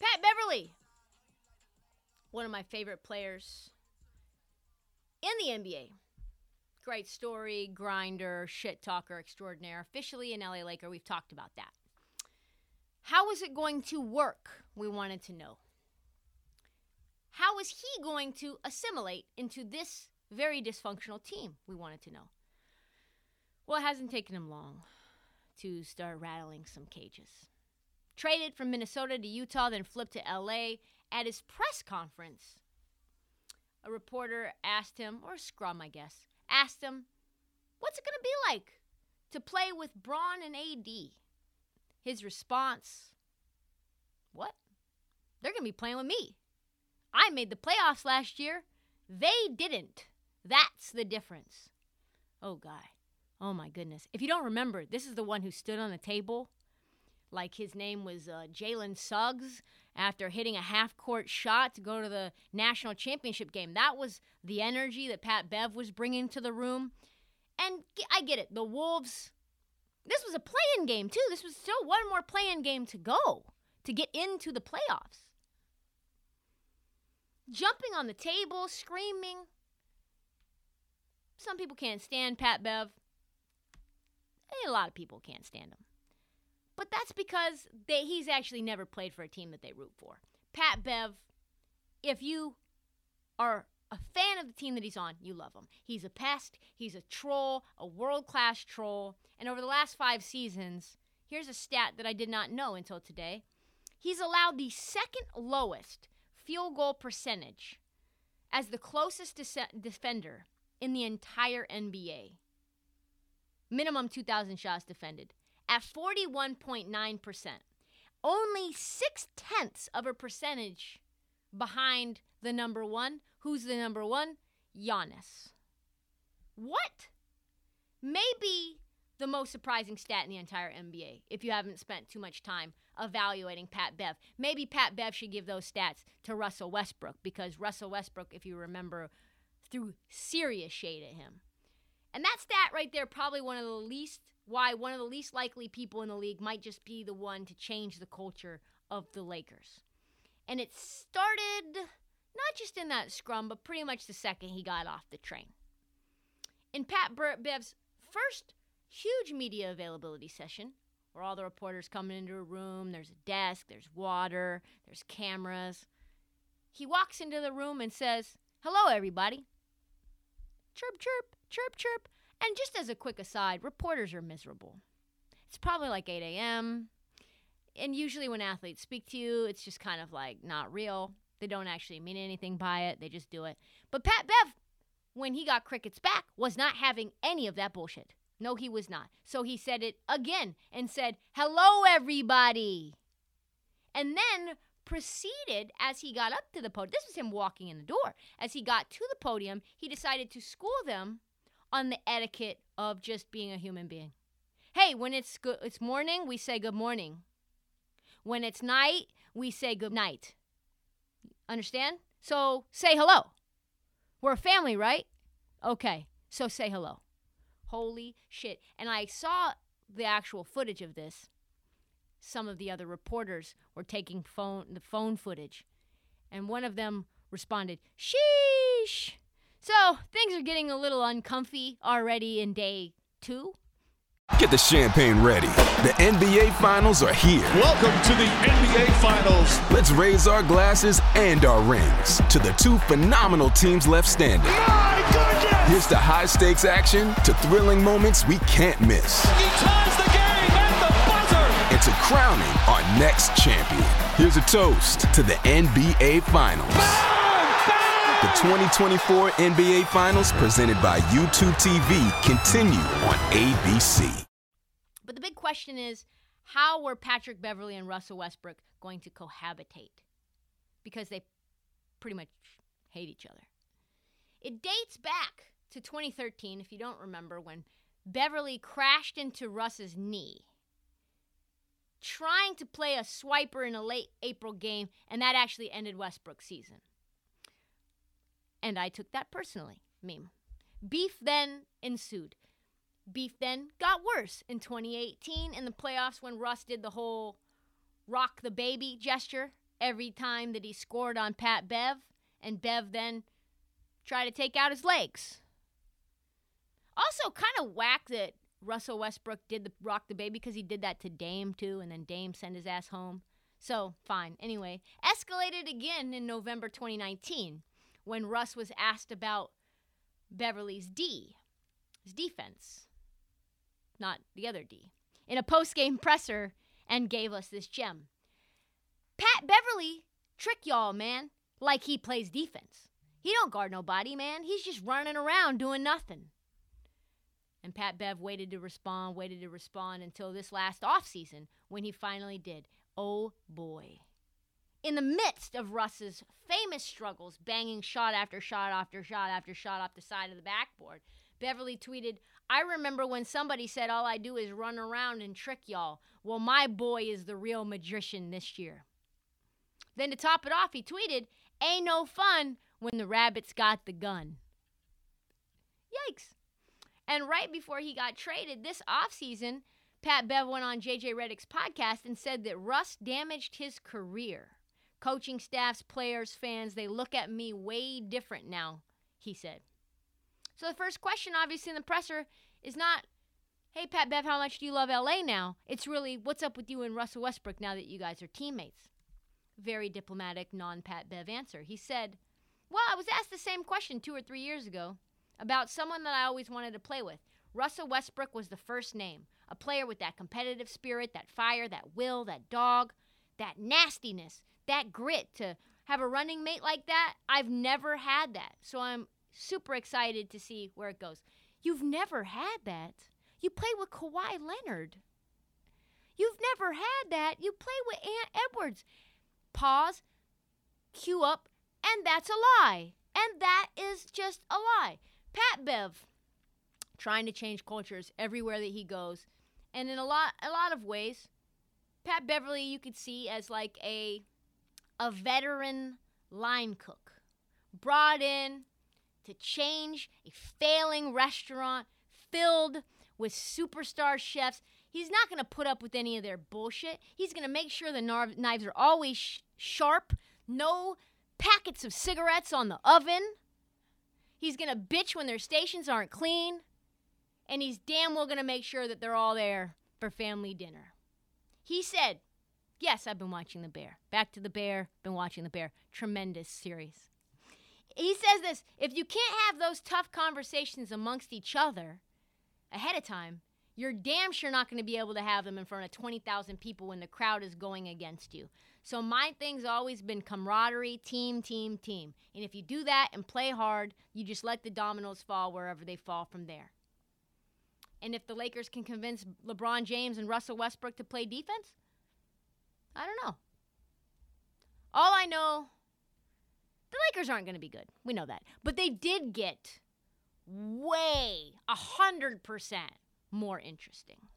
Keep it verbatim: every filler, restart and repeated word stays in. Pat Beverley. One of my favorite players in the N B A. Great story, grinder, shit talker extraordinaire. Officially an L A Laker. We've talked about that. How is it going to work? We wanted to know. How is he going to assimilate into this very dysfunctional team? We wanted to know. Well, it hasn't taken him long to start rattling some cages. Traded from Minnesota to Utah, then flipped to L A. At his press conference, a reporter asked him, or scrum, I guess, asked him, what's it going to be like to play with Braun and A D? His response, what? They're going to be playing with me. I made the playoffs last year. They didn't. That's the difference. Oh, God. Oh, my goodness. If you don't remember, this is the one who stood on the table. Like his name was uh, Jalen Suggs after hitting a half-court shot to go to the national championship game. That was the energy that Pat Bev was bringing to the room. And I get it. The Wolves, this was a play-in game, too. This was still one more play-in game to go to get into the playoffs. Jumping on the table, screaming. Some people can't stand Pat Bev. A lot of people can't stand him. But that's because they, he's actually never played for a team that they root for. Pat Bev, if you are a fan of the team that he's on, you love him. He's a pest. He's a troll, a world-class troll. And over the last five seasons, here's a stat that I did not know until today. He's allowed the second lowest field goal percentage as the closest de- defender in the entire N B A. Minimum two thousand shots defended. At forty-one point nine percent, only six-tenths of a percentage behind the number one. Who's the number one? Giannis. What? Maybe the most surprising stat in the entire N B A, if you haven't spent too much time evaluating Pat Bev. Maybe Pat Bev should give those stats to Russell Westbrook, because Russell Westbrook, if you remember, threw serious shade at him. And that stat right there, probably one of the least why one of the least likely people in the league might just be the one to change the culture of the Lakers. And it started not just in that scrum, but pretty much the second he got off the train. In Pat Bev's first huge media availability session, where all the reporters come into a room, there's a desk, there's water, there's cameras, he walks into the room and says, hello, everybody. Chirp, chirp, chirp, chirp. And just as a quick aside, reporters are miserable. It's probably like eight a.m. And usually when athletes speak to you, it's just kind of like not real. They don't actually mean anything by it. They just do it. But Pat Bev, when he got crickets back, was not having any of that bullshit. No, he was not. So he said it again and said, hello, everybody. And then proceeded as he got up to the podium. This was him walking in the door. As he got to the podium, he decided to school them on the etiquette of just being a human being. Hey, when it's go- it's morning, we say good morning. When it's night, we say good night. Understand? So say hello. We're a family, right? Okay, so say hello. Holy shit. And I saw the actual footage of this. Some of the other reporters were taking phone the phone footage. And one of them responded, sheesh. So things are getting a little uncomfy already in day two. Get the champagne ready. The N B A Finals are here. Welcome to the N B A Finals. Let's raise our glasses and our rings to the two phenomenal teams left standing. My goodness! Here's to high-stakes action, to thrilling moments we can't miss. He ties the game at the buzzer. And to crowning our next champion. Here's a toast to the N B A Finals. Bang! The twenty twenty-four N B A Finals, presented by YouTube T V, continue on A B C. But the big question is, how were Patrick Beverley and Russell Westbrook going to cohabitate? Because they pretty much hate each other. It dates back to twenty thirteen, if you don't remember, when Beverley crashed into Russ's knee, trying to play a swiper in a late April game, and that actually ended Westbrook's season. And I took that personally, meme. Beef then ensued. Beef then got worse in twenty eighteen in the playoffs when Russ did the whole rock the baby gesture every time that he scored on Pat Bev, and Bev then tried to take out his legs. Also kind of whack that Russell Westbrook did the rock the baby because he did that to Dame too, and then Dame sent his ass home. So, fine. Anyway, escalated again in November twenty nineteen. When Russ was asked about Beverly's D, his defense, not the other D, in a post-game presser, and gave us this gem. Pat Beverley trick y'all, man, like he plays defense. He don't guard nobody, man. He's just running around doing nothing. And Pat Bev waited to respond, waited to respond until this last offseason when he finally did. Oh, boy. In the midst of Russ's famous struggles, banging shot after shot after shot after shot off the side of the backboard, Beverley tweeted, I remember when somebody said all I do is run around and trick y'all. Well, my boy is the real magician this year. Then to top it off, he tweeted, ain't no fun when the rabbit's got the gun. Yikes. And right before he got traded this offseason, Pat Bev went on J J Redick's podcast and said that Russ damaged his career. Coaching staffs, players, fans, they look at me way different now, he said. So the first question, obviously, in the presser is not, hey, Pat Bev, how much do you love L A now? It's really, what's up with you and Russell Westbrook now that you guys are teammates? Very diplomatic, non-Pat Bev answer. He said, well, I was asked the same question two or three years ago about someone that I always wanted to play with. Russell Westbrook was the first name, a player with that competitive spirit, that fire, that will, that dog, that nastiness. That grit to have a running mate like that, I've never had that. So I'm super excited to see where it goes. You've never had that? You play with Kawhi Leonard. You've never had that? You play with Aunt Edwards. Pause, cue up, and that's a lie. And that is just a lie. Pat Bev, trying to change cultures everywhere that he goes. And in a lot, a lot of ways, Pat Beverley you could see as like a... a veteran line cook brought in to change a failing restaurant filled with superstar chefs. He's not going to put up with any of their bullshit. He's going to make sure the nar- knives are always sh- sharp. No packets of cigarettes on the oven. He's going to bitch when their stations aren't clean. And he's damn well going to make sure that they're all there for family dinner. He said, yes, I've been watching The Bear. Back to The Bear, been watching The Bear. Tremendous series. He says this, if you can't have those tough conversations amongst each other ahead of time, you're damn sure not going to be able to have them in front of twenty thousand people when the crowd is going against you. So my thing's always been camaraderie, team, team, team. And if you do that and play hard, you just let the dominoes fall wherever they fall from there. And if the Lakers can convince LeBron James and Russell Westbrook to play defense, I don't know. All I know, the Lakers aren't going to be good. We know that. But they did get way, one hundred percent more interesting.